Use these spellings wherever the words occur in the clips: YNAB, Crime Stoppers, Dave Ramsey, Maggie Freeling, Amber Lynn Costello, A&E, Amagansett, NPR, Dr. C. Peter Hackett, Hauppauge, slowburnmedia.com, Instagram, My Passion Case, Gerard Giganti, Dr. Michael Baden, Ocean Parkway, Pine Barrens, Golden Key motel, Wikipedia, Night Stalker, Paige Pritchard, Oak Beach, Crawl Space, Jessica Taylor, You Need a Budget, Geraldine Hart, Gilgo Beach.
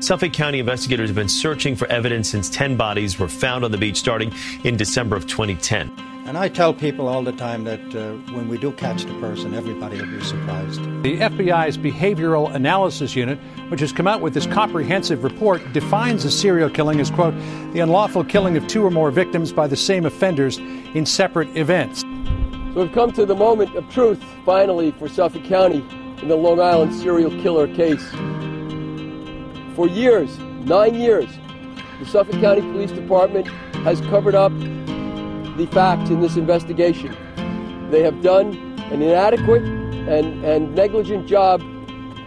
Suffolk County investigators have been searching for evidence since 10 bodies were found on the beach starting in December of 2010. And I tell people all the time that when we do catch the person, everybody will be surprised. The FBI's Behavioral Analysis Unit, which has come out with this comprehensive report, defines a serial killing as, quote, the unlawful killing of two or more victims by the same offenders in separate events. So we've come to the moment of truth, finally, for Suffolk County in the Long Island serial killer case. For years, 9 years, the Suffolk County Police Department has covered up the facts in this investigation. They have done an inadequate and negligent job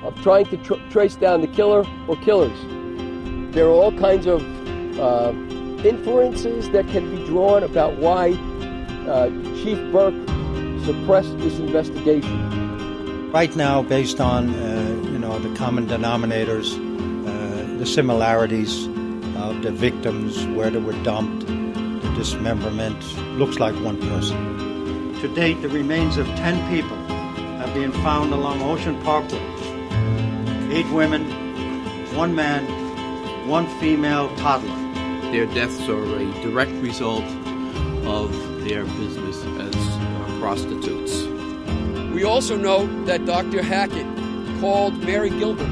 of trying to trace down the killer or killers. There are all kinds of inferences that can be drawn about why Chief Burke suppressed this investigation. Right now, based on the common denominators, the similarities of the victims, where they were dumped, dismemberment, looks like one person. To date, the remains of 10 people have been found along Ocean Parkway. 8 women, 1 man, 1 female toddler. Their deaths are a direct result of their business as prostitutes. We also know that Dr. Hackett called Mary Gilbert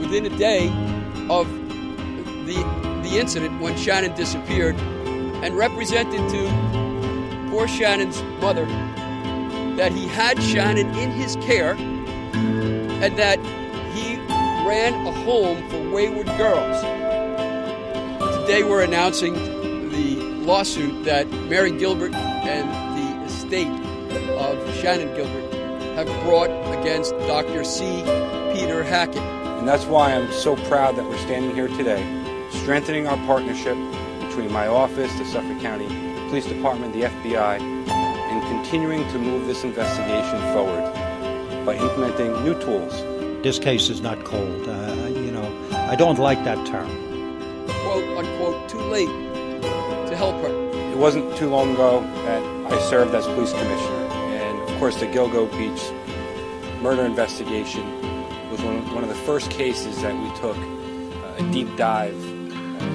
within a day of the incident when Shannon disappeared, and represented to poor Shannon's mother that he had Shannon in his care and that he ran a home for wayward girls. Today we're announcing the lawsuit that Mary Gilbert and the estate of Shannon Gilbert have brought against Dr. C. Peter Hackett. And that's why I'm so proud that we're standing here today, strengthening our partnership between my office, the Suffolk County Police Department, the FBI, and continuing to move this investigation forward by implementing new tools. This case is not cold. I don't like that term. Quote, unquote, too late to help her. It wasn't too long ago that I served as police commissioner, and of course the Gilgo Beach murder investigation was one of the first cases that we took a deep dive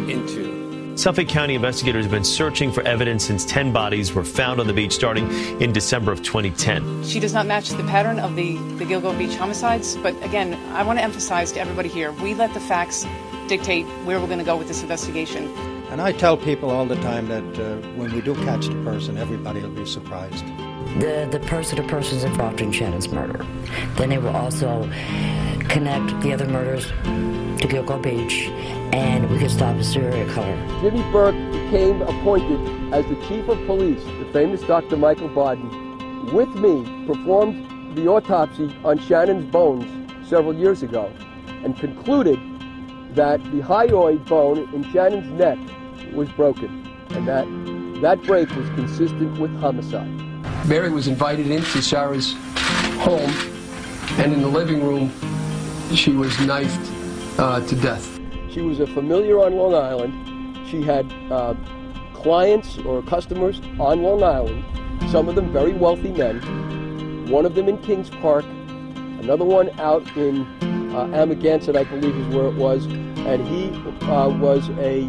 into. Suffolk County investigators have been searching for evidence since 10 bodies were found on the beach starting in December of 2010. She does not match the pattern of the Gilgo Beach homicides, but again, I want to emphasize to everybody here, we let the facts dictate where we're going to go with this investigation. And I tell people all the time that when we do catch the person, everybody will be surprised. The persons involved in Shannon's murder. Then they will also connect the other murders to Gilgo Beach, and we could stop a serial killer. Jimmy Burke became appointed as the chief of police. The famous Dr. Michael Baden, with me, performed the autopsy on Shannon's bones several years ago and concluded that the hyoid bone in Shannon's neck was broken and that break was consistent with homicide. Mary was invited into Sarah's home, and in the living room, she was knifed to death. She was a familiar on Long Island. She had clients or customers on Long Island, some of them very wealthy men, one of them in Kings Park, another one out in Amagansett, I believe is where it was, and he was a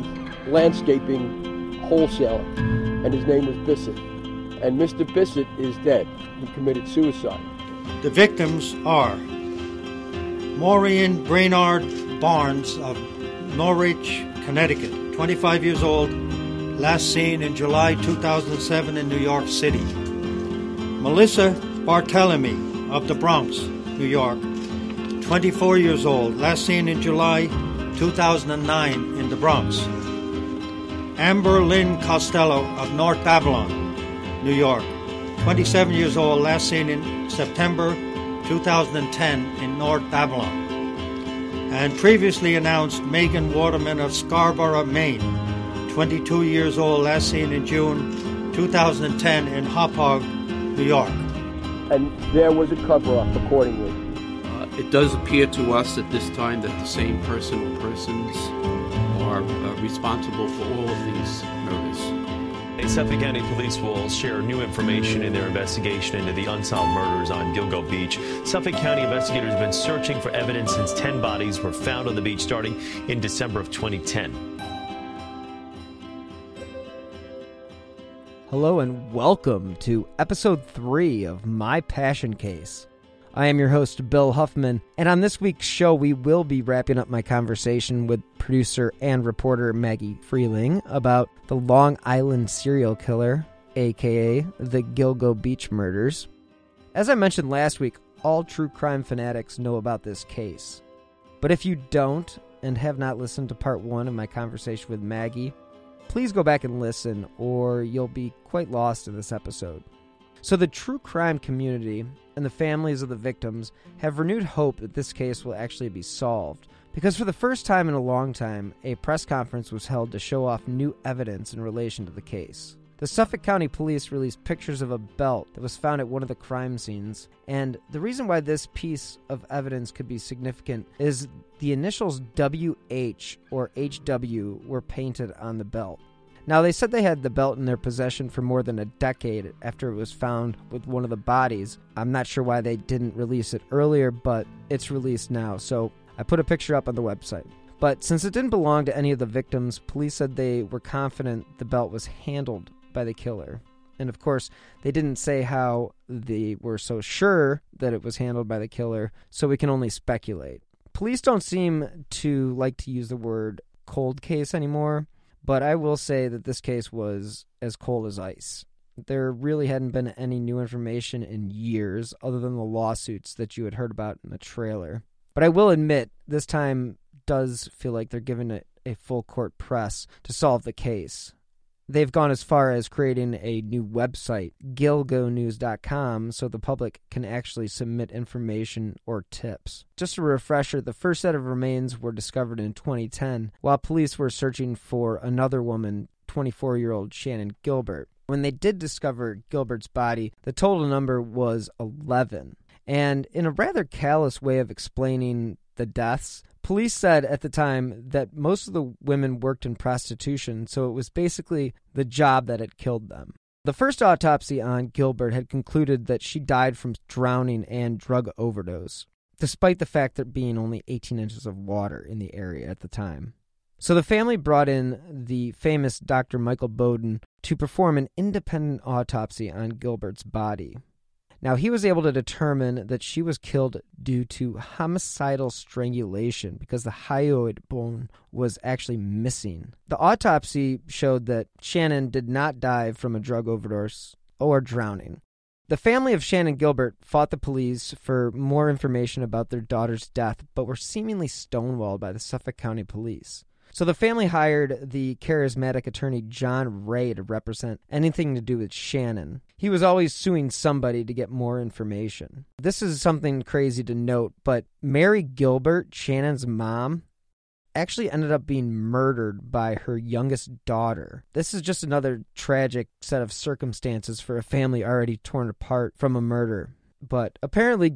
landscaping wholesaler, and his name was Bissett. And Mr. Bissett is dead. He committed suicide. The victims are Maureen Brainard Barnes of Norwich, Connecticut, 25 years old, last seen in July 2007 in New York City. Melissa Barthelemy of the Bronx, New York, 24 years old, last seen in July 2009 in the Bronx. Amber Lynn Costello of North Babylon, New York, 27 years old, last seen in September 2010 in North Babylon. And previously announced Megan Waterman of Scarborough, Maine, 22 years old, last seen in June 2010 in Hauppauge, New York. And there was a cover-up accordingly. It does appear to us at this time that the same person or persons are responsible for all of these murders. Suffolk County Police will share new information in their investigation into the unsolved murders on Gilgo Beach. Suffolk County investigators have been searching for evidence since 10 bodies were found on the beach starting in December of 2010. Hello and welcome to episode 3 of My Passion Case. I am your host, Bill Huffman, and on this week's show, we will be wrapping up my conversation with producer and reporter Maggie Freeling about the Long Island serial killer, a.k.a. the Gilgo Beach murders. As I mentioned last week, all true crime fanatics know about this case. But if you don't and have not listened to part 1 of my conversation with Maggie, please go back and listen, or you'll be quite lost in this episode. So the true crime community and the families of the victims have renewed hope that this case will actually be solved, because for the first time in a long time, a press conference was held to show off new evidence in relation to the case. The Suffolk County Police released pictures of a belt that was found at one of the crime scenes, and the reason why this piece of evidence could be significant is the initials WH or HW were painted on the belt. Now, they said they had the belt in their possession for more than a decade after it was found with one of the bodies. I'm not sure why they didn't release it earlier, but it's released now, so I put a picture up on the website. But since it didn't belong to any of the victims, police said they were confident the belt was handled by the killer. And of course, they didn't say how they were so sure that it was handled by the killer, so we can only speculate. Police don't seem to like to use the word cold case anymore, but I will say that this case was as cold as ice. There really hadn't been any new information in years other than the lawsuits that you had heard about in the trailer. But I will admit, this time does feel like they're giving it a full court press to solve the case. They've gone as far as creating a new website, GilgoNews.com, so the public can actually submit information or tips. Just a refresher, the first set of remains were discovered in 2010, while police were searching for another woman, 24-year-old Shannon Gilbert. When they did discover Gilbert's body, the total number was 11. And in a rather callous way of explaining the deaths, police said at the time that most of the women worked in prostitution, so it was basically the job that had killed them. The first autopsy on Gilbert had concluded that she died from drowning and drug overdose, despite the fact that being only 18 inches of water in the area at the time. So the family brought in the famous Dr. Michael Baden to perform an independent autopsy on Gilbert's body. Now, he was able to determine that she was killed due to homicidal strangulation because the hyoid bone was actually missing. The autopsy showed that Shannon did not die from a drug overdose or drowning. The family of Shannon Gilbert fought the police for more information about their daughter's death, but were seemingly stonewalled by the Suffolk County Police. So the family hired the charismatic attorney John Ray to represent anything to do with Shannon. He was always suing somebody to get more information. This is something crazy to note, but Mary Gilbert, Shannon's mom, actually ended up being murdered by her youngest daughter. This is just another tragic set of circumstances for a family already torn apart from a murder. But apparently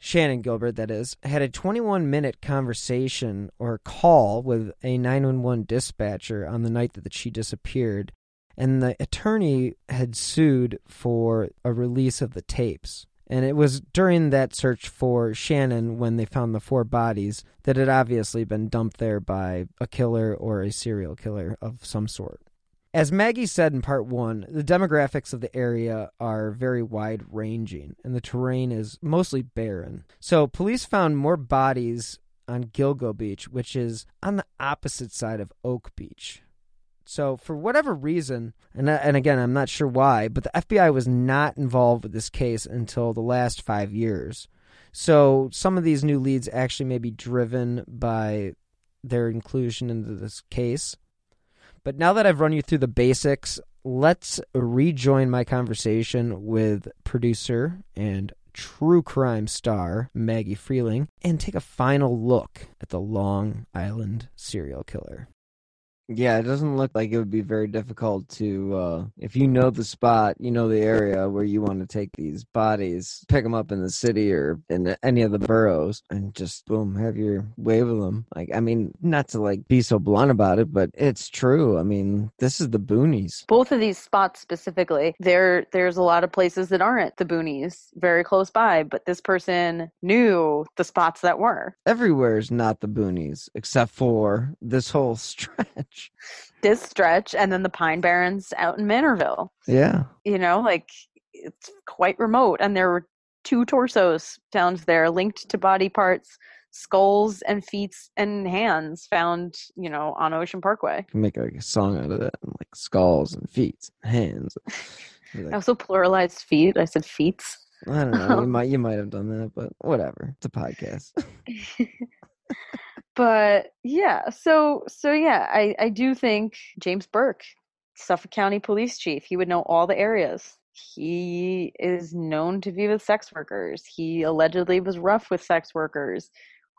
Shannon Gilbert, that is, had a 21-minute conversation or call with a 911 dispatcher on the night that she disappeared, and the attorney had sued for a release of the tapes. And it was during that search for Shannon, when they found the 4 bodies, that had obviously been dumped there by a killer or a serial killer of some sort. As Maggie said in part 1, the demographics of the area are very wide-ranging, and the terrain is mostly barren. So police found more bodies on Gilgo Beach, which is on the opposite side of Oak Beach. So for whatever reason, and again, I'm not sure why, but the FBI was not involved with this case until the last 5 years. So some of these new leads actually may be driven by their inclusion into this case. But now that I've run you through the basics, let's rejoin my conversation with producer and true crime star Maggie Freeling and take a final look at the Long Island serial killer. Yeah, it doesn't look like it would be very difficult to, if you know the spot, you know the area where you want to take these bodies, pick them up in the city or in any of the boroughs, and just, boom, have your way with them. Like, I mean, not to, like, be so blunt about it, but it's true. I mean, this is the boonies. Both of these spots specifically, there's a lot of places that aren't the boonies very close by, but this person knew the spots that were. Everywhere is not the boonies, except for this whole stretch. This stretch, and then the Pine Barrens out in Manorville. Yeah. You know, like, it's quite remote. And there were 2 torsos found there, linked to body parts, skulls and feet and hands found, you know, on Ocean Parkway. You can make, like, a song out of that, and, like, skulls and feet, hands. Like, I also pluralized feet. I said feets. I don't know. You might have done that, but whatever. It's a podcast. But yeah, so yeah, I do think James Burke, Suffolk County Police Chief, he would know all the areas. He is known to be with sex workers. He allegedly was rough with sex workers.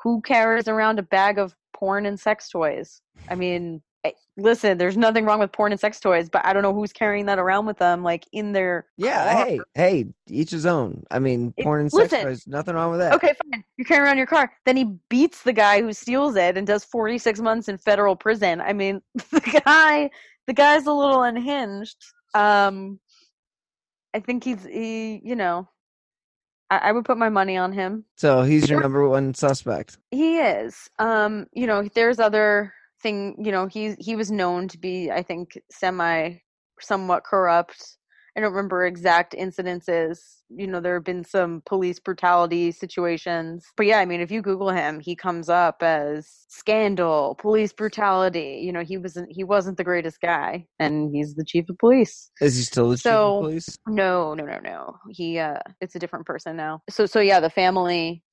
Who carries around a bag of porn and sex toys? I mean, listen, there's nothing wrong with porn and sex toys, but I don't know who's carrying that around with them, like, in their car. Hey, each his own. I mean, porn and sex toys, nothing wrong with that. Okay, fine. You're carrying around your car. Then he beats the guy who steals it and does 46 months in federal prison. I mean, the guy's a little unhinged. I think he, you know, I would put my money on him. So he's your number one suspect. He is. You know, there's other thing, you know, he was known to be, I think, somewhat corrupt. I don't remember exact incidences. You know, there have been some police brutality situations. But yeah, I mean, if you Google him, he comes up as scandal, police brutality. You know, he wasn't the greatest guy, and he's the chief of police. Is he still the chief of police? No. He it's a different person now. So yeah, the family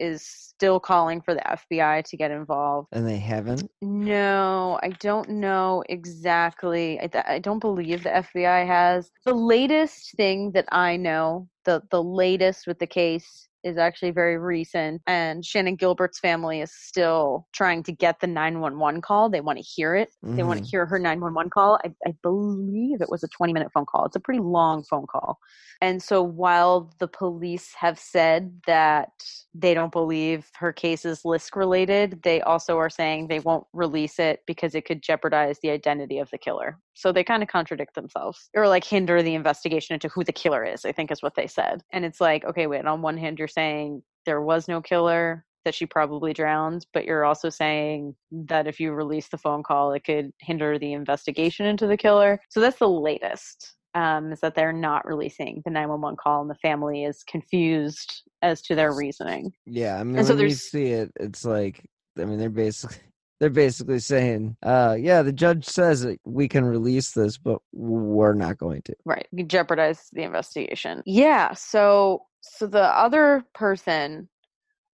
is still calling for the FBI to get involved. And they haven't? No, I don't know exactly. I don't believe the FBI has. The latest thing that I know, the latest with the case, is actually very recent. And Shannon Gilbert's family is still trying to get the 911 call. They want to hear it. Mm-hmm. They want to hear her 911 call. I believe it was a 20-minute phone call. It's a pretty long phone call. And so while the police have said that they don't believe her case is LISC-related, they also are saying they won't release it because it could jeopardize the identity of the killer. So they kind of contradict themselves, or, like, hinder the investigation into who the killer is, I think is what they said. And it's like, okay, wait, on one hand, you're saying there was no killer, that she probably drowned, but you're also saying that if you release the phone call, it could hinder the investigation into the killer. So that's the latest, is that they're not releasing the 911 call, and the family is confused as to their reasoning. Yeah, I mean, and when you see it, it's like, I mean, they're basically saying, yeah, the judge says that we can release this, but we're not going to. Right. You jeopardize the investigation. Yeah. So the other person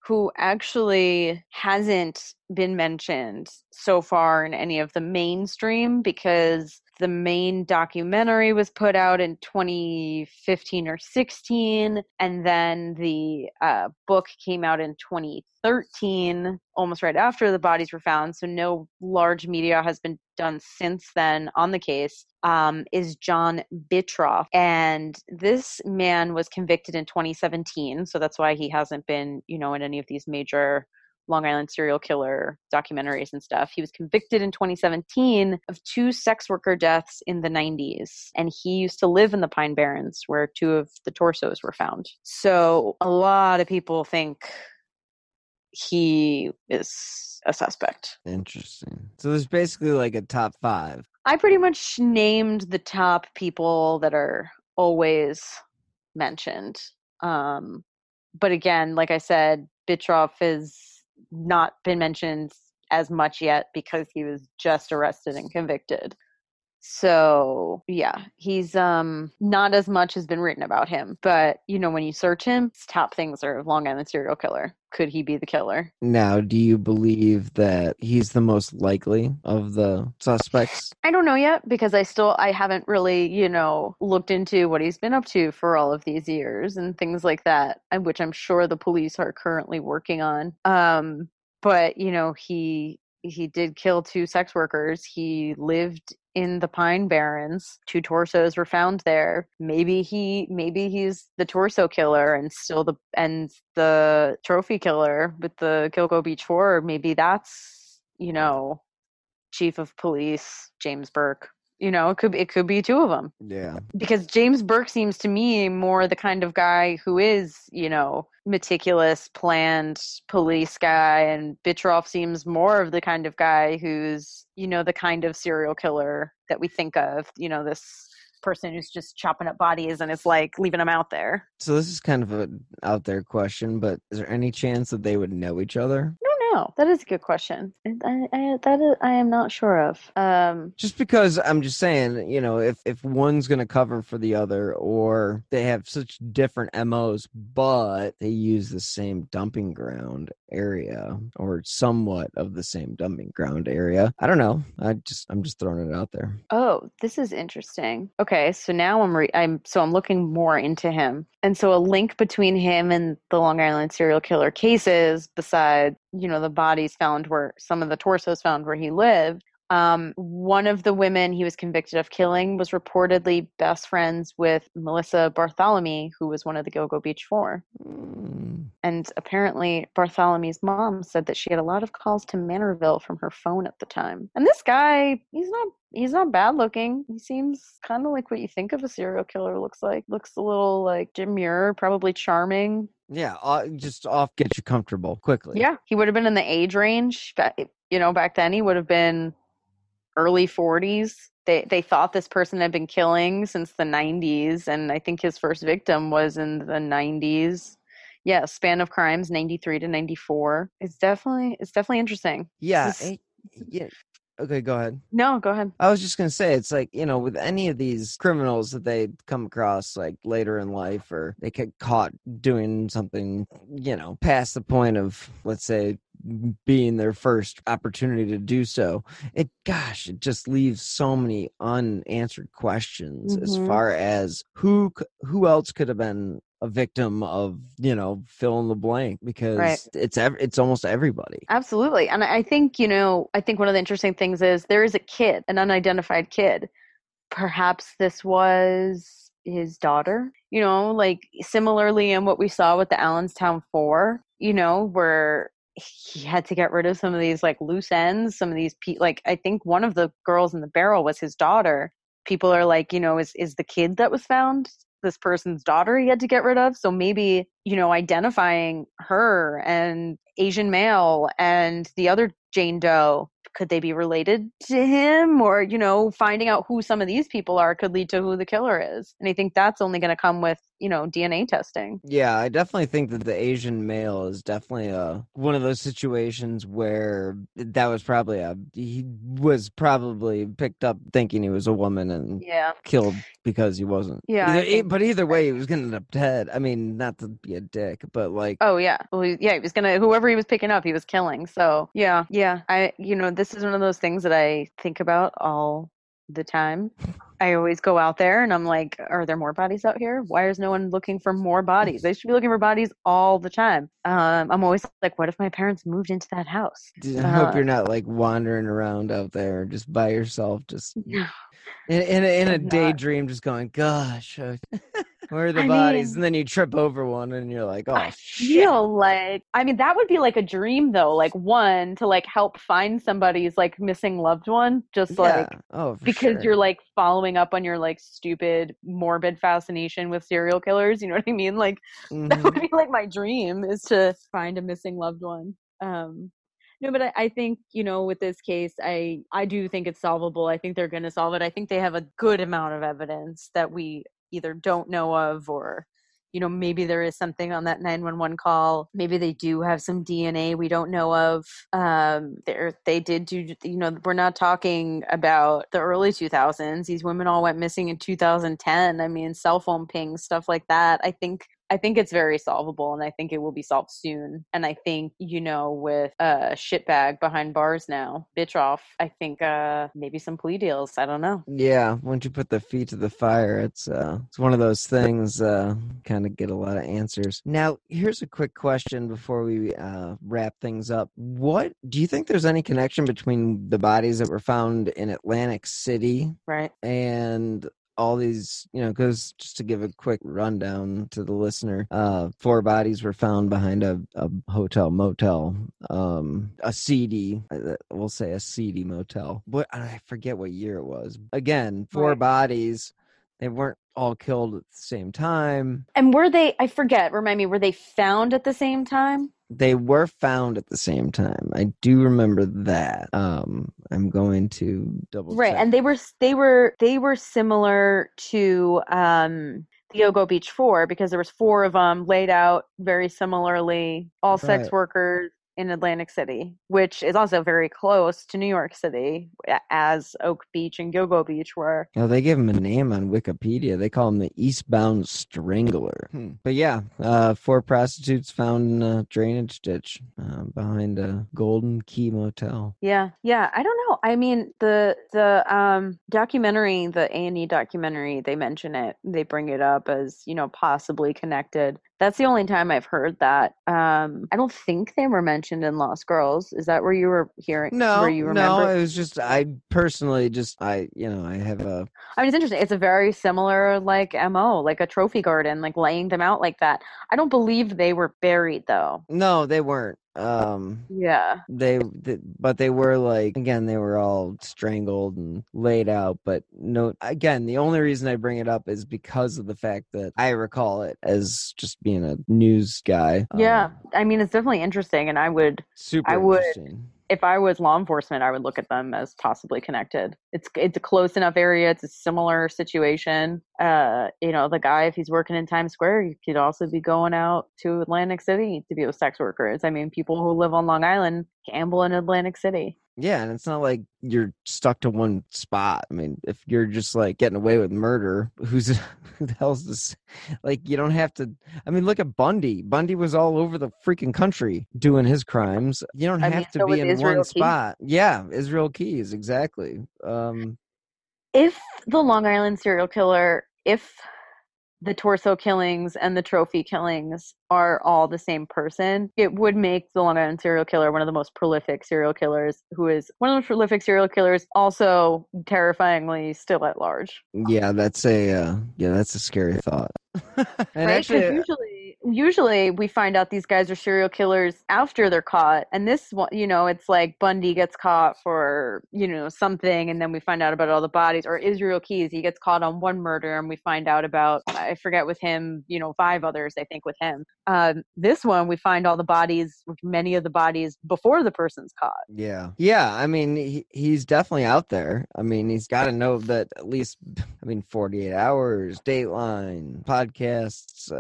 who actually hasn't been mentioned so far in any of the mainstream, because the main documentary was put out in 2015 or 16, and then the book came out in 2013, almost right after the bodies were found, so no large media has been done since then on the case, is John Bittrolff. And this man was convicted in 2017, so that's why he hasn't been, you know, in any of these major Long Island serial killer documentaries and stuff. He was convicted in 2017 of 2 sex worker deaths in the 90s. And he used to live in the Pine Barrens, where 2 of the torsos were found. So a lot of people think he is a suspect. Interesting. So there's basically, like, a top 5. I pretty much named the top people that are always mentioned. But again, like I said, Bittrolff is not been mentioned as much yet because he was just arrested and convicted. So yeah, he's not as much has been written about him, but you know, when you search him, his top things are Long Island serial killer. Could he be the killer? Now, do you believe that he's the most likely of the suspects? I don't know yet, because I haven't really, you know, looked into what he's been up to for all of these years and things like that, which I'm sure the police are currently working on. But you know, he he did kill two sex workers. He lived in the Pine Barrens. Two torsos were found there. Maybe he's the torso killer and still the trophy killer with the Gilgo Beach Horror. Maybe that's, Chief of Police James Burke. It could be two of them. Yeah. Because James Burke seems to me more the kind of guy who is, meticulous, planned police guy. And Bittrolff seems more of the kind of guy who's, the kind of serial killer that we think of, this person who's just chopping up bodies and it's like leaving them out there. So this is kind of an out there question, but is there any chance that they would know each other? No, that is a good question. I am not sure of. Just because I'm just saying, if one's going to cover for the other, or they have such different MOs, but they use the same dumping ground area, or somewhat of the same dumping ground area. I don't know. I'm just throwing it out there. Oh, this is interesting. Okay, so now I'm looking more into him, and so a link between him and the Long Island serial killer cases, besides the bodies found where some of the torsos found where he lived. One of the women he was convicted of killing was reportedly best friends with Melissa Barthelemy, who was one of the Gilgo Beach Four. And apparently Bartholemy's mom said that she had a lot of calls to Manorville from her phone at the time. And this guy, he's not bad looking. He seems kind of like what you think of a serial killer looks like. Looks a little like Jim Muir, probably charming. Yeah, just off, get you comfortable quickly. Yeah, he would have been in the age range. Back then he would have been early 40s. They thought this person had been killing since the 90s, and I think his first victim was in the 90s. Yeah, span of crimes 93 to 94. It's definitely interesting. Yeah. Yeah. Okay, go ahead. No, go ahead. I was just going to say, it's like, with any of these criminals that they come across, like, later in life, or they get caught doing something, past the point of, let's say, being their first opportunity to do so, it just leaves so many unanswered questions as far as who else could have been a victim of, fill in the blank, because right. It's almost everybody. Absolutely. And I think one of the interesting things is there is a kid, an unidentified kid. Perhaps this was his daughter, similarly in what we saw with the Allenstown Four, where he had to get rid of some of these loose ends, some of these I think one of the girls in the barrel was his daughter. People are like, is the kid that was found this person's daughter he had to get rid of? So maybe, identifying her and Asian male and the other Jane Doe, could they be related to him? Or, finding out who some of these people are could lead to who the killer is. And I think that's only going to come with, DNA testing. Yeah, I definitely think that the Asian male is definitely one of those situations where that was probably he was probably picked up thinking he was a woman and killed because he wasn't. Yeah. Either way, he was going to end up dead. I mean, not to be a dick, but like. Oh, yeah. Well, yeah, he was going to, whoever he was picking up, he was killing. So, yeah. Yeah. This is one of those things that I think about all the time. I always go out there and I'm like, are there more bodies out here? Why is no one looking for more bodies? They should be looking for bodies all the time. I'm always like, what if my parents moved into that house? I hope you're not wandering around out there just by yourself, just in a daydream, just going, gosh, where are the bodies? And then you trip over one and you're like, oh, I feel like, that would be like a dream though. Like one to help find somebody's missing loved one. Just because you're following up on your stupid morbid fascination with serial killers. You know what I mean? That would be my dream is to find a missing loved one. No, but I think, with this case, I do think it's solvable. I think they're going to solve it. I think they have a good amount of evidence that we either don't know of, or maybe there is something on that 911 call. Maybe they do have some DNA we don't know of. They did do, we're not talking about the early 2000s. These women all went missing in 2010. Cell phone pings, stuff like that. I think I think it's very solvable, and I think it will be solved soon. And I think, you know, with a shitbag behind bars now, Bittrolff, I think maybe some plea deals. I don't know. Yeah. Once you put the feet to the fire, it's one of those things, kind of get a lot of answers. Now, here's a quick question before we wrap things up. What do you think there's any connection between the bodies that were found in Atlantic City, right, and all these, you know, because just to give a quick rundown to the listener, 4 bodies were found behind a hotel motel, a seedy motel. What, I forget what year it was. Again, 4 bodies. They weren't all killed at the same time. And were they, I forget, remind me, were they found at the same time? They were found at the same time. I do remember that. I'm going to double check. Right, and they were similar to the Gilgo Beach 4, because there was 4 of them laid out very similarly, all right. Sex workers in Atlantic City, which is also very close to New York City, as Oak Beach and Gilgo Beach were. Oh, they give him a name on Wikipedia. They call him the Eastbound Strangler. But yeah, 4 prostitutes found in a drainage ditch behind a Golden Key motel. Yeah. I don't know. I mean, the documentary, the A&E documentary, they mention it. They bring it up as, you know, possibly connected. That's the only time I've heard that. I don't think they were mentioned in Lost Girls. Is that where you were hearing? No, where you remember? No. It was just I personally I mean, it's interesting. It's a very similar like MO, like a trophy garden, like laying them out like that. I don't believe they were buried though. No, they weren't. But they were, like, again, they were all strangled and laid out, but no, again, the only reason I bring it up is because of the fact that I recall it as just being a news guy. I mean, it's definitely interesting, and I would interesting. If I was law enforcement, I would look at them as possibly connected. It's a close enough area. It's a similar situation. You know, the guy, if he's working in Times Square, he could also be going out to Atlantic City to be with sex workers. I mean, people who live on Long Island gamble in Atlantic City. Yeah, and it's not like you're stuck to one spot. I mean, if you're just, like, getting away with murder, who the hell's this? Like, you don't have to. I mean, look at Bundy. Bundy was all over the freaking country doing his crimes. You don't have to be in one spot. Yeah, Israel Keys, exactly. If the Long Island serial killer, if the torso killings and the trophy killings are all the same person, it would make the Long Island serial killer one of the most prolific serial killers, also terrifyingly still at large. Yeah, that's a scary thought. And right? Actually, usually we find out these guys are serial killers after they're caught, and this one, you know, it's like Bundy gets caught for, you know, something, and then we find out about all the bodies. Or Israel Keys, he gets caught on one murder, and we find out about, I forget with him, you know, 5 others, I think, with him. This one, we find all the bodies, many of the bodies, before the person's caught. Yeah. I mean, he's definitely out there. I mean, he's got to know that at least. I mean, 48 Hours, Dateline, podcasts,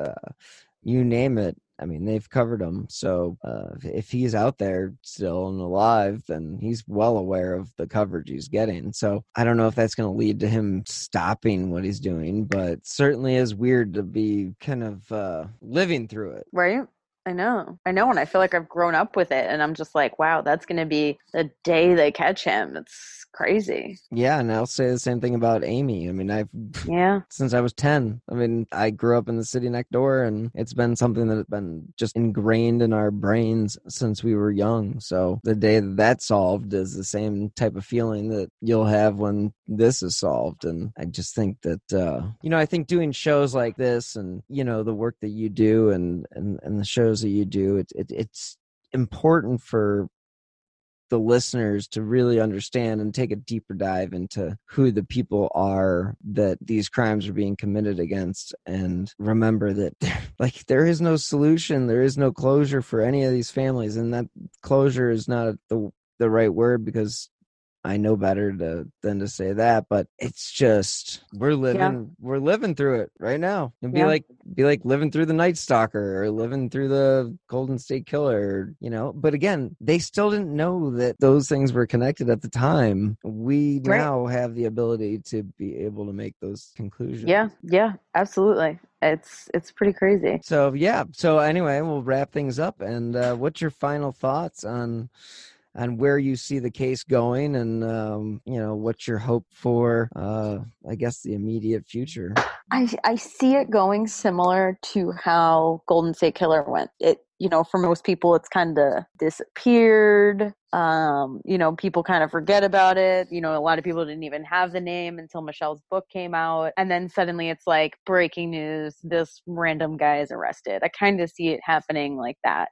you name it. I mean, they've covered him. So if he's out there still and alive, then he's well aware of the coverage he's getting. So I don't know if that's going to lead to him stopping what he's doing, but it certainly is weird to be kind of living through it. Right. I know. And I feel like I've grown up with it, and I'm just like, wow, that's going to be the day they catch him. It's crazy. Yeah. And I'll say the same thing about Amy. I mean, since I was 10, I mean, I grew up in the city next door, and it's been something that's been just ingrained in our brains since we were young. So the day that's solved is the same type of feeling that you'll have when this is solved. And I just think that, you know, I think doing shows like this, and, you know, the work that you do and the shows that you do, it's important for the listeners to really understand and take a deeper dive into who the people are that these crimes are being committed against, and remember that, like, there is no solution, there is no closure for any of these families. And that closure is not the right word, because I know better than to say that, but it's just, we're living through it right now. And be like living through the Night Stalker or living through the Golden State Killer, you know, but again, they still didn't know that those things were connected at the time. We now have the ability to be able to make those conclusions. Yeah. Yeah, absolutely. It's pretty crazy. So, yeah. So anyway, we'll wrap things up. And what's your final thoughts on where you see the case going and, you know, what's your hope for, I guess, the immediate future? I see it going similar to how Golden State Killer went. It, you know, for most people, it's kind of disappeared. You know, people kind of forget about it. You know, a lot of people didn't even have the name until Michelle's book came out. And then suddenly it's like breaking news. This random guy is arrested. I kind of see it happening like that.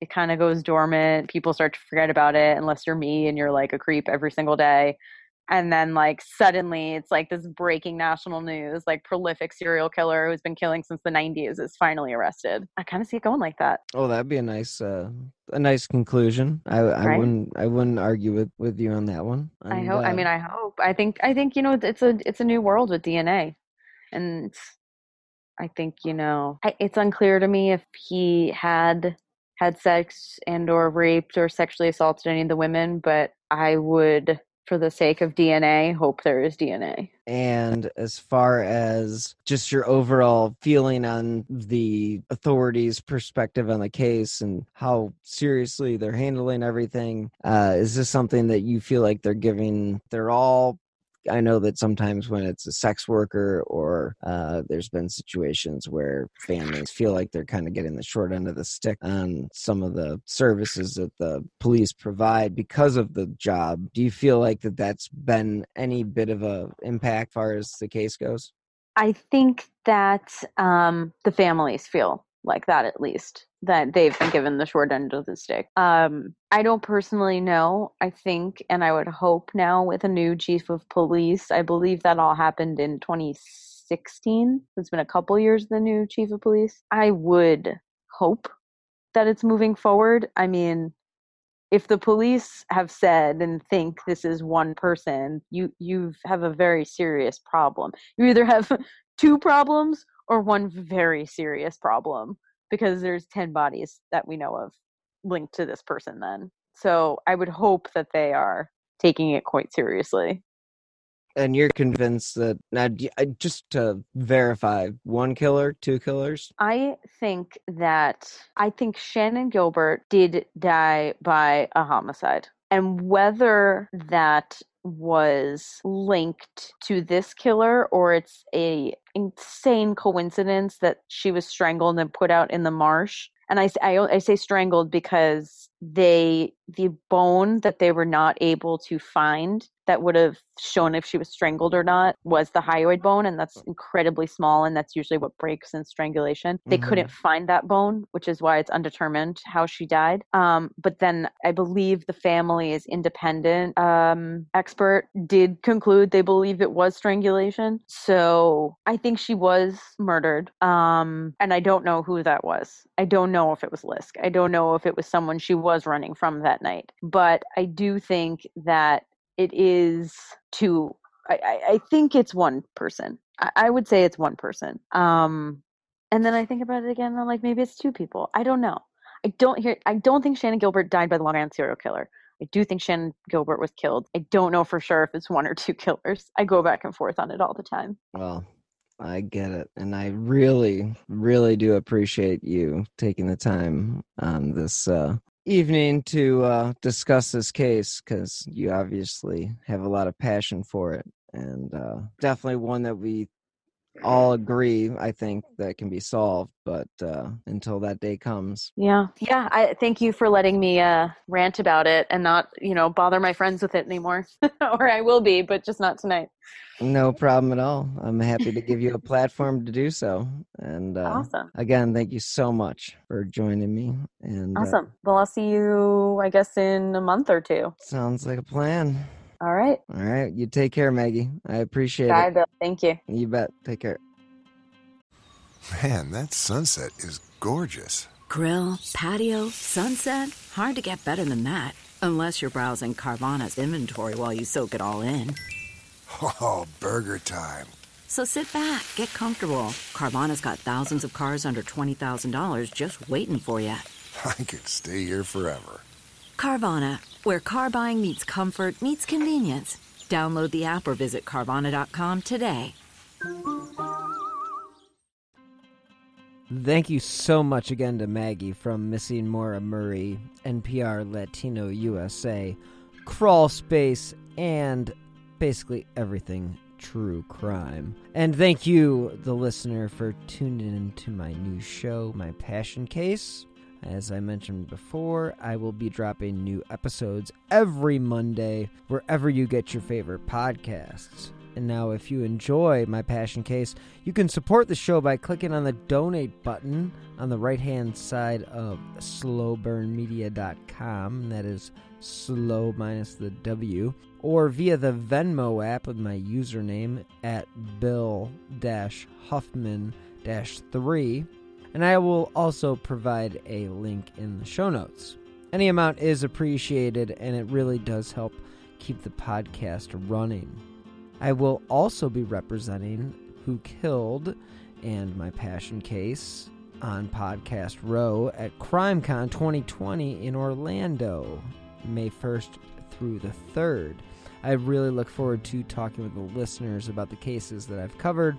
It kind of goes dormant. People start to forget about it unless you're me and you're like a creep every single day. And then, like, suddenly it's like this breaking national news, like prolific serial killer who's been killing since the 90s is finally arrested. I kind of see it going like that. Oh, that'd be a nice conclusion. I wouldn't argue with you on that one. And, I hope. I think, you know, it's a new world with DNA. And I think, you know, it's unclear to me if he had sex and or raped or sexually assaulted any of the women, but I would, for the sake of DNA, hope there is DNA. And as far as just your overall feeling on the authorities' perspective on the case and how seriously they're handling everything, is this something that you feel like they're giving their all? I know that sometimes when it's a sex worker or there's been situations where families feel like they're kind of getting the short end of the stick on some of the services that the police provide because of the job. Do you feel like that's been any bit of an impact as far as the case goes? I think that the families feel like that, at least, that they've been given the short end of the stick. I don't personally know. I think, and I would hope now with a new chief of police, I believe that all happened in 2016. It's been a couple years, the new chief of police. I would hope that it's moving forward. I mean, if the police have said and think this is one person, you have a very serious problem. You either have two problems or one very serious problem, because there's 10 bodies that we know of linked to this person then. So I would hope that they are taking it quite seriously. And you're convinced that, now, just to verify, one killer, two killers? I think Shannon Gilbert did die by a homicide. And whether that was linked to this killer or it's a insane coincidence that she was strangled and put out in the marsh. And I say strangled because the bone that they were not able to find that would have shown if she was strangled or not was the hyoid bone, and that's incredibly small, and that's usually what breaks in strangulation. They couldn't find that bone, which is why it's undetermined how she died. But then I believe the family's independent expert did conclude they believe it was strangulation. So I think she was murdered, and I don't know who that was. I don't know if it was Lisk. I don't know if it was someone she was running from that night, but I do think that it is two. I think it's one person. I would say it's one person. And then I think about it again, and I'm like, maybe it's two people. I don't know. I don't think Shannon Gilbert died by the Long Island serial killer. I do think Shannon Gilbert was killed. I don't know for sure if it's one or two killers. I go back and forth on it all the time. Well, I get it. And I really, really do appreciate you taking the time on this evening to discuss this case, because you obviously have a lot of passion for it, and definitely one that we all agree, I think, that can be solved, but until that day comes. Yeah. I thank you for letting me rant about it and not, you know, bother my friends with it anymore. Or I will be, but just not tonight. No problem at all. I'm happy to give you a platform to do so. And awesome. Again, thank you so much for joining me. And awesome. Well, I'll see you, I guess, in a month or two. Sounds like a plan. All right. You take care, Maggie. I appreciate it. Bye, Bill. Thank you. You bet. Take care. Man, that sunset is gorgeous. Grill, patio, sunset. Hard to get better than that. Unless you're browsing Carvana's inventory while you soak it all in. Oh, burger time. So sit back, get comfortable. Carvana's got thousands of cars under $20,000 just waiting for you. I could stay here forever. Carvana, where car buying meets comfort meets convenience. Download the app or visit Carvana.com today. Thank you so much again to Maggie from Missing Maura Murray, NPR Latino USA, Crawl Space, and basically everything true crime. And thank you, the listener, for tuning in to my new show, My Passion Case. As I mentioned before, I will be dropping new episodes every Monday, wherever you get your favorite podcasts. And now, if you enjoy My Passion Case, you can support the show by clicking on the donate button on the right-hand side of slowburnmedia.com. That is slow minus the W. Or via the Venmo app with my username at Bill-Huffman-3. And I will also provide a link in the show notes. Any amount is appreciated, and it really does help keep the podcast running. I will also be representing Who Killed and My Passion Case on Podcast Row at CrimeCon 2020 in Orlando, May 1st through the 3rd. I really look forward to talking with the listeners about the cases that I've covered.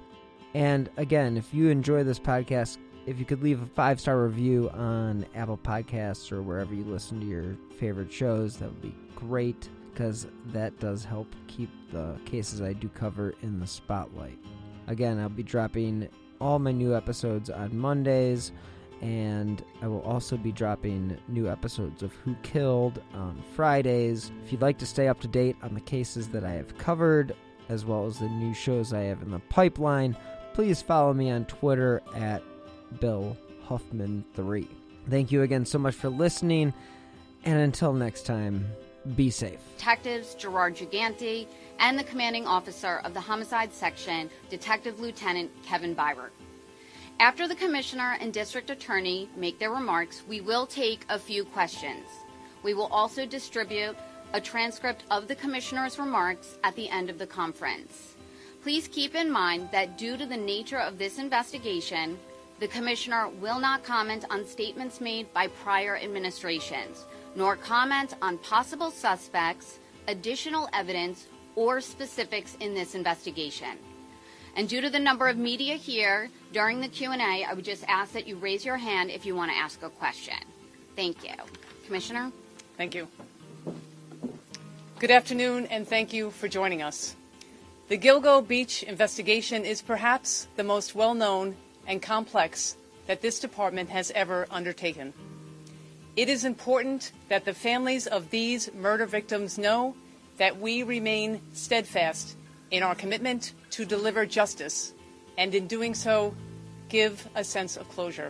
And again, if you enjoy this podcast, if you could leave a 5-star review on Apple Podcasts or wherever you listen to your favorite shows, that would be great, because that does help keep the cases I do cover in the spotlight. Again, I'll be dropping all my new episodes on Mondays, and I will also be dropping new episodes of Who Killed on Fridays. If you'd like to stay up to date on the cases that I have covered, as well as the new shows I have in the pipeline, please follow me on Twitter at BillHuffman3. Thank you again so much for listening, and until next time, be safe. Detectives Gerard Giganti and the commanding officer of the homicide section, Detective Lieutenant Kevin Byrer. After the commissioner and district attorney make their remarks, we will take a few questions. We will also distribute a transcript of the commissioner's remarks at the end of the conference. Please keep in mind that due to the nature of this investigation, the commissioner will not comment on statements made by prior administrations, nor comment on possible suspects, additional evidence, or specifics in this investigation. And due to the number of media here, during the Q&A, I would just ask that you raise your hand if you want to ask a question. Thank you. Commissioner? Thank you. Good afternoon, and thank you for joining us. The Gilgo Beach investigation is perhaps the most well-known and complex that this department has ever undertaken. It is important that the families of these murder victims know that we remain steadfast in our commitment to deliver justice, and in doing so, give a sense of closure.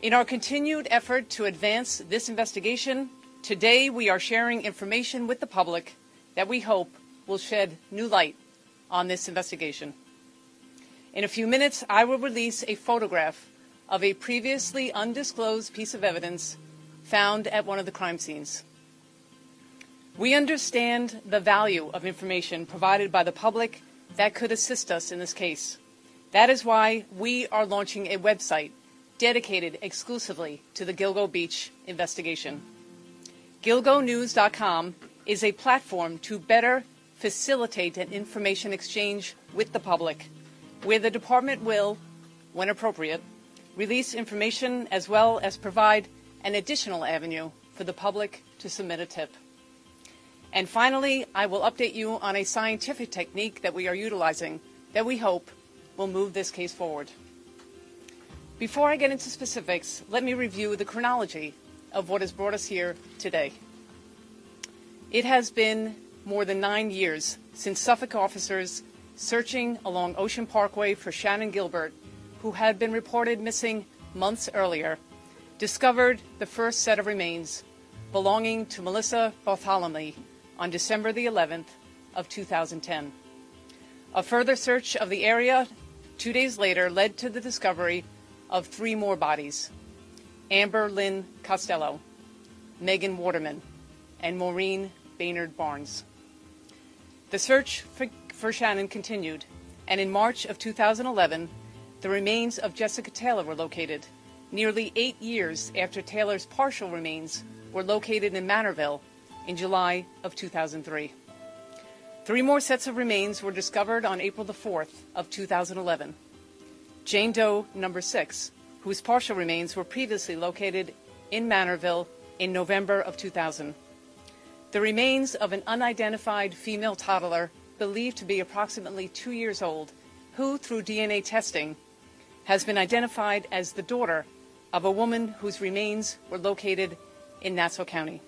In our continued effort to advance this investigation, today we are sharing information with the public that we hope will shed new light on this investigation. In a few minutes, I will release a photograph of a previously undisclosed piece of evidence found at one of the crime scenes. We understand the value of information provided by the public that could assist us in this case. That is why we are launching a website dedicated exclusively to the Gilgo Beach investigation. GilgoNews.com is a platform to better facilitate an information exchange with the public, where the department will, when appropriate, release information as well as provide an additional avenue for the public to submit a tip. And finally, I will update you on a scientific technique that we are utilizing that we hope will move this case forward. Before I get into specifics, let me review the chronology of what has brought us here today. It has been more than 9 years since Suffolk officers searching along Ocean Parkway for Shannon Gilbert, who had been reported missing months earlier, discovered the first set of remains belonging to Melissa Barthelemy on December the 11th of 2010. A further search of the area 2 days later led to the discovery of 3 more bodies. Amber Lynn Costello, Megan Waterman, and Maureen Brainard Barnes. The search for Shannon continued, and in March of 2011, the remains of Jessica Taylor were located, nearly 8 years after Taylor's partial remains were located in Manorville in July of 2003. Three more sets of remains were discovered on April the 4th of 2011. Jane Doe number 6, whose partial remains were previously located in Manorville in November of 2000. The remains of an unidentified female toddler believed to be approximately 2 years old, who, through DNA testing, has been identified as the daughter of a woman whose remains were located in Nassau County.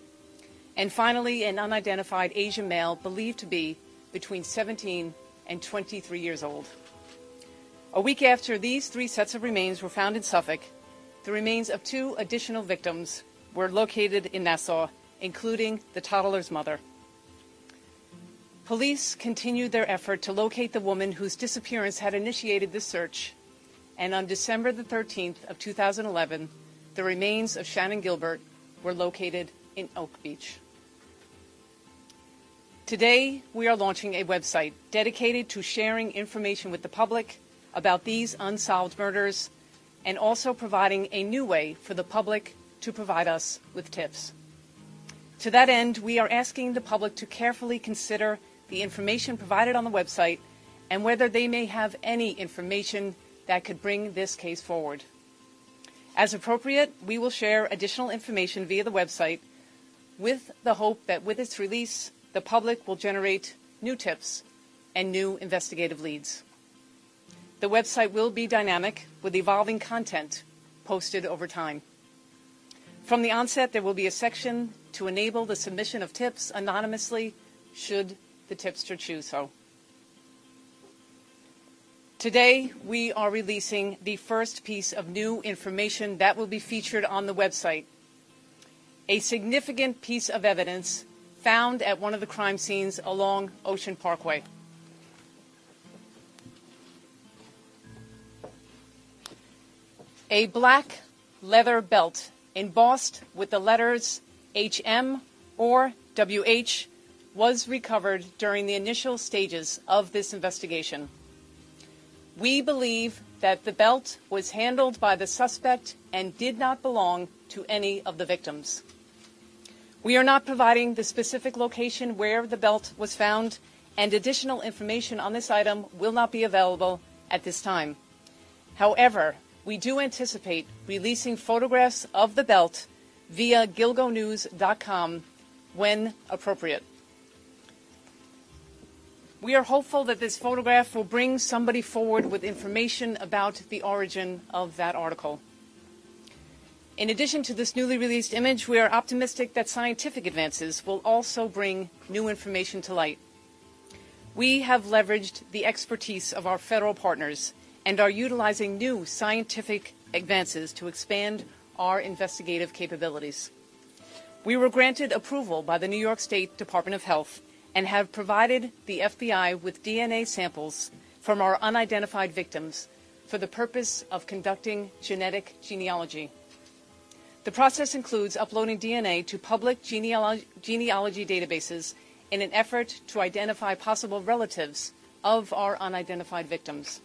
And finally, an unidentified Asian male believed to be between 17 and 23 years old. A week after these three sets of remains were found in Suffolk, the remains of two additional victims were located in Nassau, including the toddler's mother. Police continued their effort to locate the woman whose disappearance had initiated this search, and on December the 13th of 2011, the remains of Shannon Gilbert were located in Oak Beach. Today, we are launching a website dedicated to sharing information with the public about these unsolved murders and also providing a new way for the public to provide us with tips. To that end, we are asking the public to carefully consider the information provided on the website and whether they may have any information that could bring this case forward. As appropriate, we will share additional information via the website with the hope that with its release, the public will generate new tips and new investigative leads. The website will be dynamic with evolving content posted over time. From the onset, there will be a section to enable the submission of tips anonymously should the tipster choose so. Today, we are releasing the first piece of new information that will be featured on the website. A significant piece of evidence found at one of the crime scenes along Ocean Parkway. A black leather belt embossed with the letters HM or WH was recovered during the initial stages of this investigation. We believe that the belt was handled by the suspect and did not belong to any of the victims. We are not providing the specific location where the belt was found, and additional information on this item will not be available at this time. However, we do anticipate releasing photographs of the belt via GilgoNews.com when appropriate. We are hopeful that this photograph will bring somebody forward with information about the origin of that article. In addition to this newly released image, we are optimistic that scientific advances will also bring new information to light. We have leveraged the expertise of our federal partners and are utilizing new scientific advances to expand our investigative capabilities. We were granted approval by the New York State Department of Health and have provided the FBI with DNA samples from our unidentified victims for the purpose of conducting genetic genealogy. The process includes uploading DNA to public genealogy databases in an effort to identify possible relatives of our unidentified victims.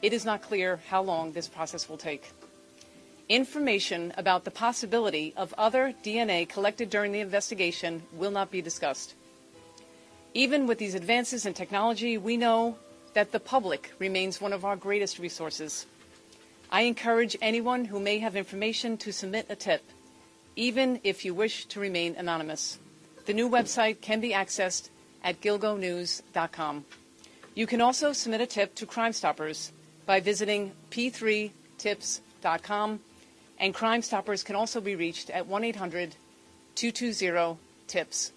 It is not clear how long this process will take. Information about the possibility of other DNA collected during the investigation will not be discussed. Even with these advances in technology, we know that the public remains one of our greatest resources. I encourage anyone who may have information to submit a tip, even if you wish to remain anonymous. The new website can be accessed at GilgoNews.com. You can also submit a tip to Crime Stoppers by visiting p3tips.com, and Crime Stoppers can also be reached at 1-800-220-TIPS.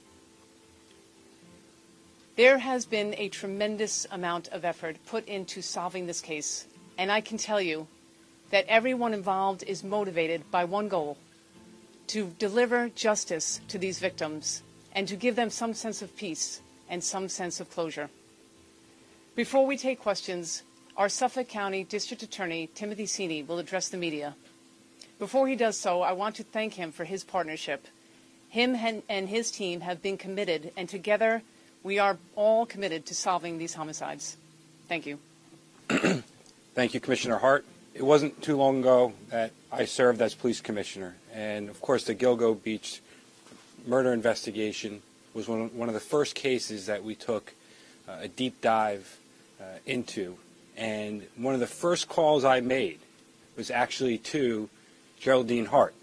There has been a tremendous amount of effort put into solving this case, and I can tell you that everyone involved is motivated by one goal: to deliver justice to these victims and to give them some sense of peace and some sense of closure. Before we take questions, our Suffolk County District Attorney, Timothy Sini, will address the media. Before he does so, I want to thank him for his partnership Him and his team have been committed, and together we are all committed to solving these homicides. Thank you. Thank you, Commissioner Hart. It wasn't too long ago that I served as police commissioner, and of course the Gilgo Beach murder investigation was one of the first cases that we took a deep dive into. And one of the first calls I made was actually to Geraldine Hart,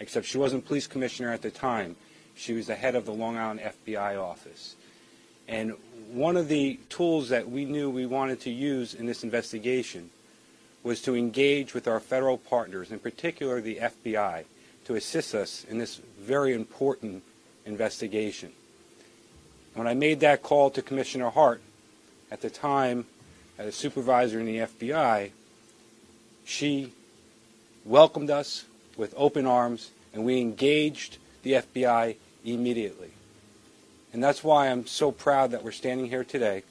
except she wasn't police commissioner at the time. She was the head of the Long Island FBI office. And one of the tools that we knew we wanted to use in this investigation was to engage with our federal partners, in particular the FBI, to assist us in this very important investigation. When I made that call to Commissioner Hart, at the time as a supervisor in the FBI, she welcomed us with open arms, and we engaged the FBI immediately. And that's why I'm so proud that we're standing here today,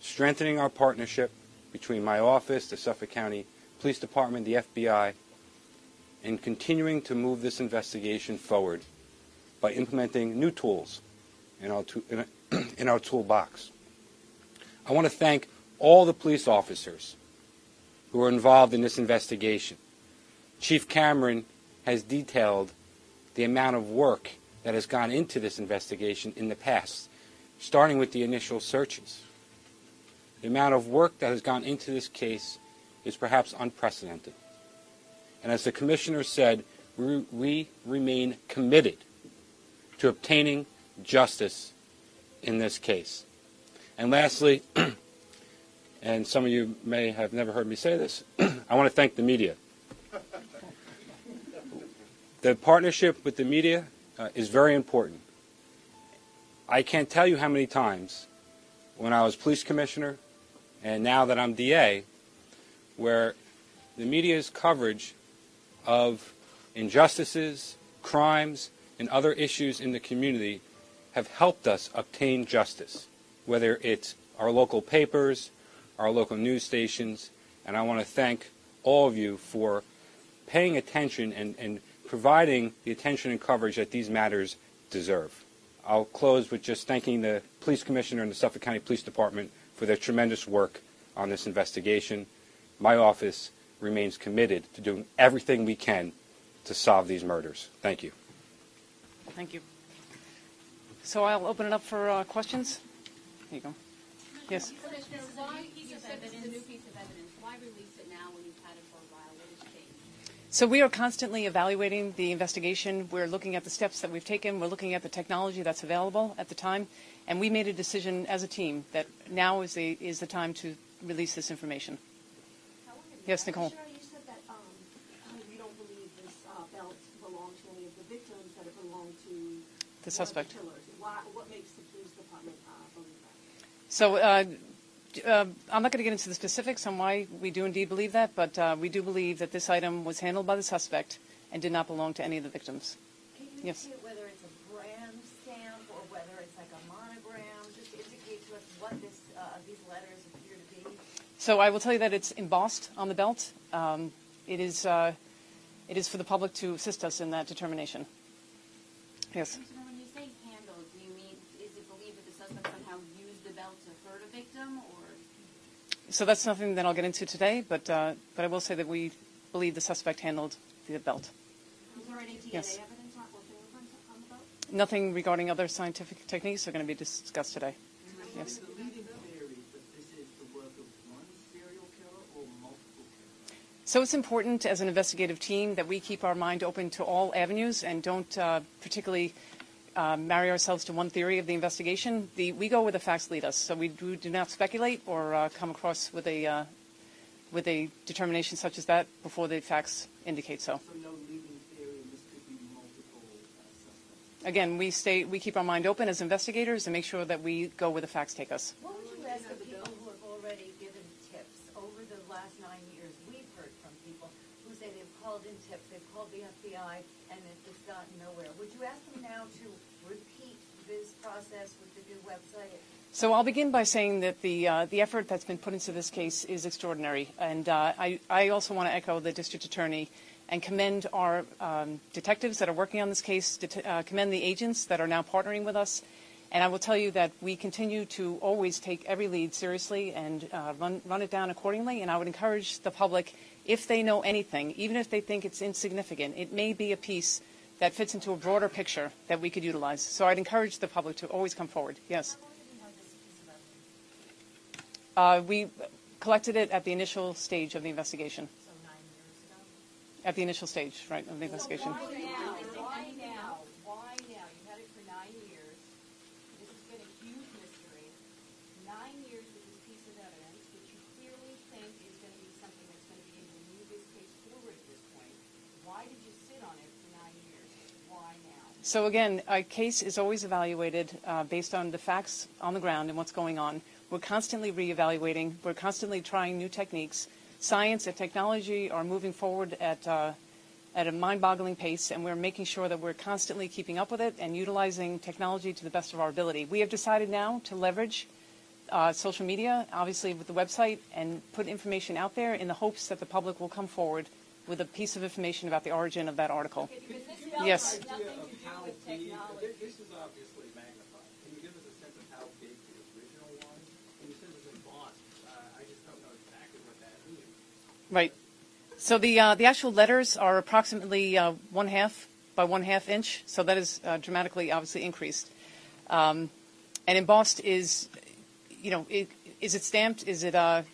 strengthening our partnership between my office, the Suffolk County Police Department, the FBI, and continuing to move this investigation forward by implementing new tools in our toolbox. I want to thank all the police officers who were involved in this investigation. Chief Cameron has detailed the amount of work that has gone into this investigation in the past, starting with the initial searches. The amount of work that has gone into this case is perhaps unprecedented. And as the Commissioner said, we remain committed to obtaining justice in this case. And lastly, and some of you may have never heard me say this, I want to thank the media. The partnership with the media is very important. I can't tell you how many times when I was police commissioner and now that I'm DA, where the media's coverage of injustices, crimes, and other issues in the community have helped us obtain justice, whether it's our local papers, our local news stations, and I want to thank all of you for paying attention and providing the attention and coverage that these matters deserve. I'll close with just thanking the police commissioner and the Suffolk County Police Department for their tremendous work on this investigation. My office remains committed to doing everything we can to solve these murders. Thank you. Thank you. So I'll open it up for questions. There you go. Yes. Commissioner, why the new piece of evidence? Why release it now when you've had it for a while? What has changed? So we are constantly evaluating the investigation. We're looking at the steps that we've taken. We're looking at the technology that's available at the time. And we made a decision as a team that now is the time to release this information. Yes, Nicole. Commissioner, you said that you don't believe this belt belonged to any of the victims, that it belonged to the suspect. Killers. Why, what makes the police department believe that? So I'm not going to get into the specifics on why we do indeed believe that, but we do believe that this item was handled by the suspect and did not belong to any of the victims. Can you yes. indicate whether it's a brand stamp or whether it's like a monogram? Just to indicate to us what this, these letters appear to be. So I will tell you that it's embossed on the belt. It is for the public to assist us in that determination. Yes. When you say handled, do you mean is it believed that the suspect somehow used the belt to hurt a victim, or? So that's nothing that I'll get into today, but I will say that we believe the suspect handled the belt. Was there any DNA yes. evidence or fingerprints on the belt? Nothing regarding other scientific techniques are going to be discussed today. Mm-hmm. Yes. So it's important as an investigative team that we keep our mind open to all avenues and don't particularly marry ourselves to one theory of the investigation. We go where the facts lead us, so we do not speculate or come across with a determination such as that before the facts indicate so. So no leading theory, and this could be multiple suspects. Again, we keep our mind open as investigators and make sure that we go where the facts take us. What would you ask of people who have already given tips over the last 9 years? They've called in tips, they've called the FBI, and it's gotten nowhere. Would you ask them now to repeat this process with the new website? So I'll begin by saying that the effort that's been put into this case is extraordinary. And I also want to echo the district attorney and commend our detectives that are working on this case, commend the agents that are now partnering with us. And I will tell you that we continue to always take every lead seriously and run it down accordingly. And I would encourage the public, if they know anything, even if they think it's insignificant, it may be a piece that fits into a broader picture that we could utilize. So I'd encourage the public to always come forward. Yes? We collected it at the initial stage of the investigation. So 9 years ago? At the initial stage, right, of the investigation. So why now? Why now? Why now? You had it for 9 years. This has been a huge mystery. 9 years with this piece of evidence that you clearly think is going to be something that's going to be able to move this case forward at this point. Why did you sit on it for 9 years? Why now? So again, a case is always evaluated based on the facts on the ground and what's going on. We're constantly reevaluating. We're constantly trying new techniques. Science and technology are moving forward at a mind-boggling pace, and we're making sure that we're constantly keeping up with it and utilizing technology to the best of our ability. We have decided now to leverage social media, obviously with the website, and put information out there in the hopes that the public will come forward with a piece of information about the origin of that article. Okay, yes. This is obviously magnified. Can you give us a sense of how big the original one? And you said it was in Boston. I just don't know exactly what that means. Right. So the actual letters are approximately 1/2 by 1/2 inch. So that is dramatically, obviously, increased. And embossed is, you know, is it stamped? Is it? We're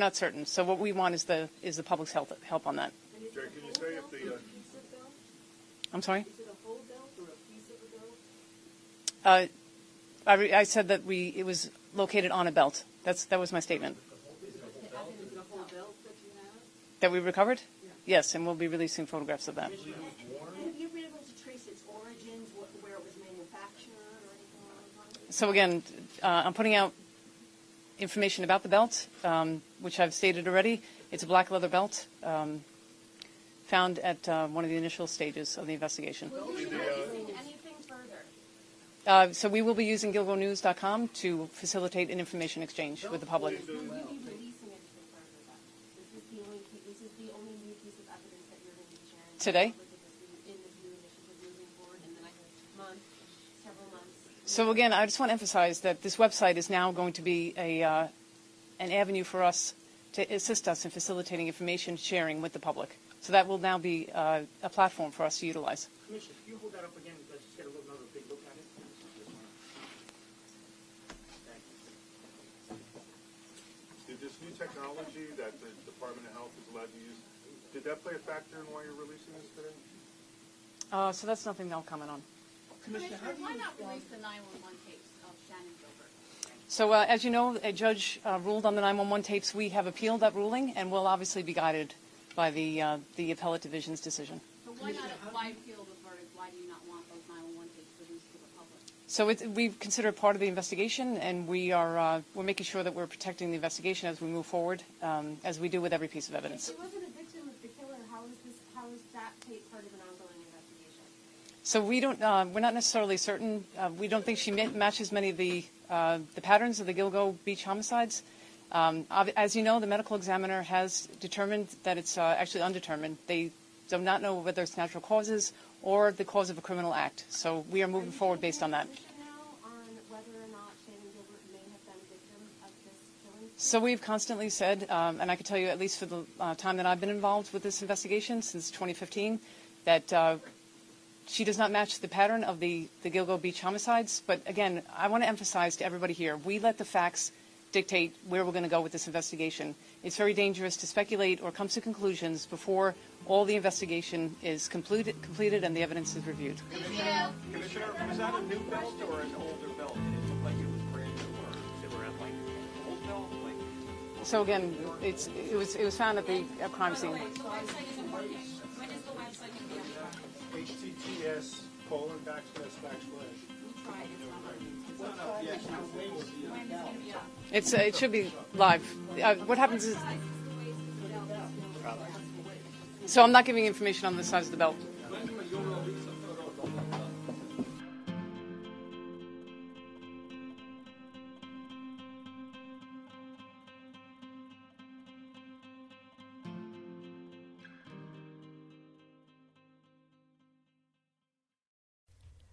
not certain. So what we want is the public's help on that. Jerry, can you say if the? I'm sorry. I said that it was located on a belt. That was my statement. The whole belt that you have? That we recovered? Yeah. Yes, and we'll be releasing photographs of that. Have you been able to trace its origins, where it was manufactured, or anything along those lines? So again, I'm putting out information about the belt, which I've stated already. It's a black leather belt found at one of the initial stages of the investigation. So we will be using GilgoNews.com to facilitate an information exchange with the public. This is the only new piece of evidence that you're going to be sharing today. So again, I just want to emphasize that this website is now going to be an avenue for us to assist us in facilitating information sharing with the public. So that will now be a platform for us to utilize. Commissioner, if you hold that up again, let's just get a little another big look at it. Did this new technology that the Department of Health is allowed to use, did that play a factor in why you're releasing this today? So that's nothing I'll comment on. Commissioner, why not release the 911 tapes of Shannon Gilbert? So as you know, a judge ruled on the 911 tapes. We have appealed that ruling, and we'll obviously be guided by the appellate division's decision. So why not appeal the verdict? Why do you not want those 911 tapes released to the public? So we've considered part of the investigation, and we are we're making sure that we're protecting the investigation as we move forward, as we do with every piece of evidence. If it wasn't a victim of the killer, how is that tape part of an ongoing investigation? So we don't we're not necessarily certain. We don't think she matches many of the patterns of the Gilgo Beach homicides. As you know, the medical examiner has determined that it's actually undetermined. They do not know whether it's natural causes or the cause of a criminal act. So we are moving forward based on that. So we've constantly said, and I can tell you at least for the time that I've been involved with this investigation since 2015, that she does not match the pattern of the Gilgo Beach homicides. But again, I want to emphasize to everybody here, we let the facts dictate where we're going to go with this investigation. It's very dangerous to speculate or come to conclusions before all the investigation is completed and the evidence is reviewed. Commissioner, was that a new belt or an older belt? It looked like it was brand new, or they were at like an old belt. Like, so again, it was found at the crime scene. It should be live. What happens is, so I'm not giving information on the size of the belt.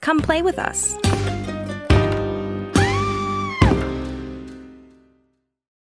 Come play with us.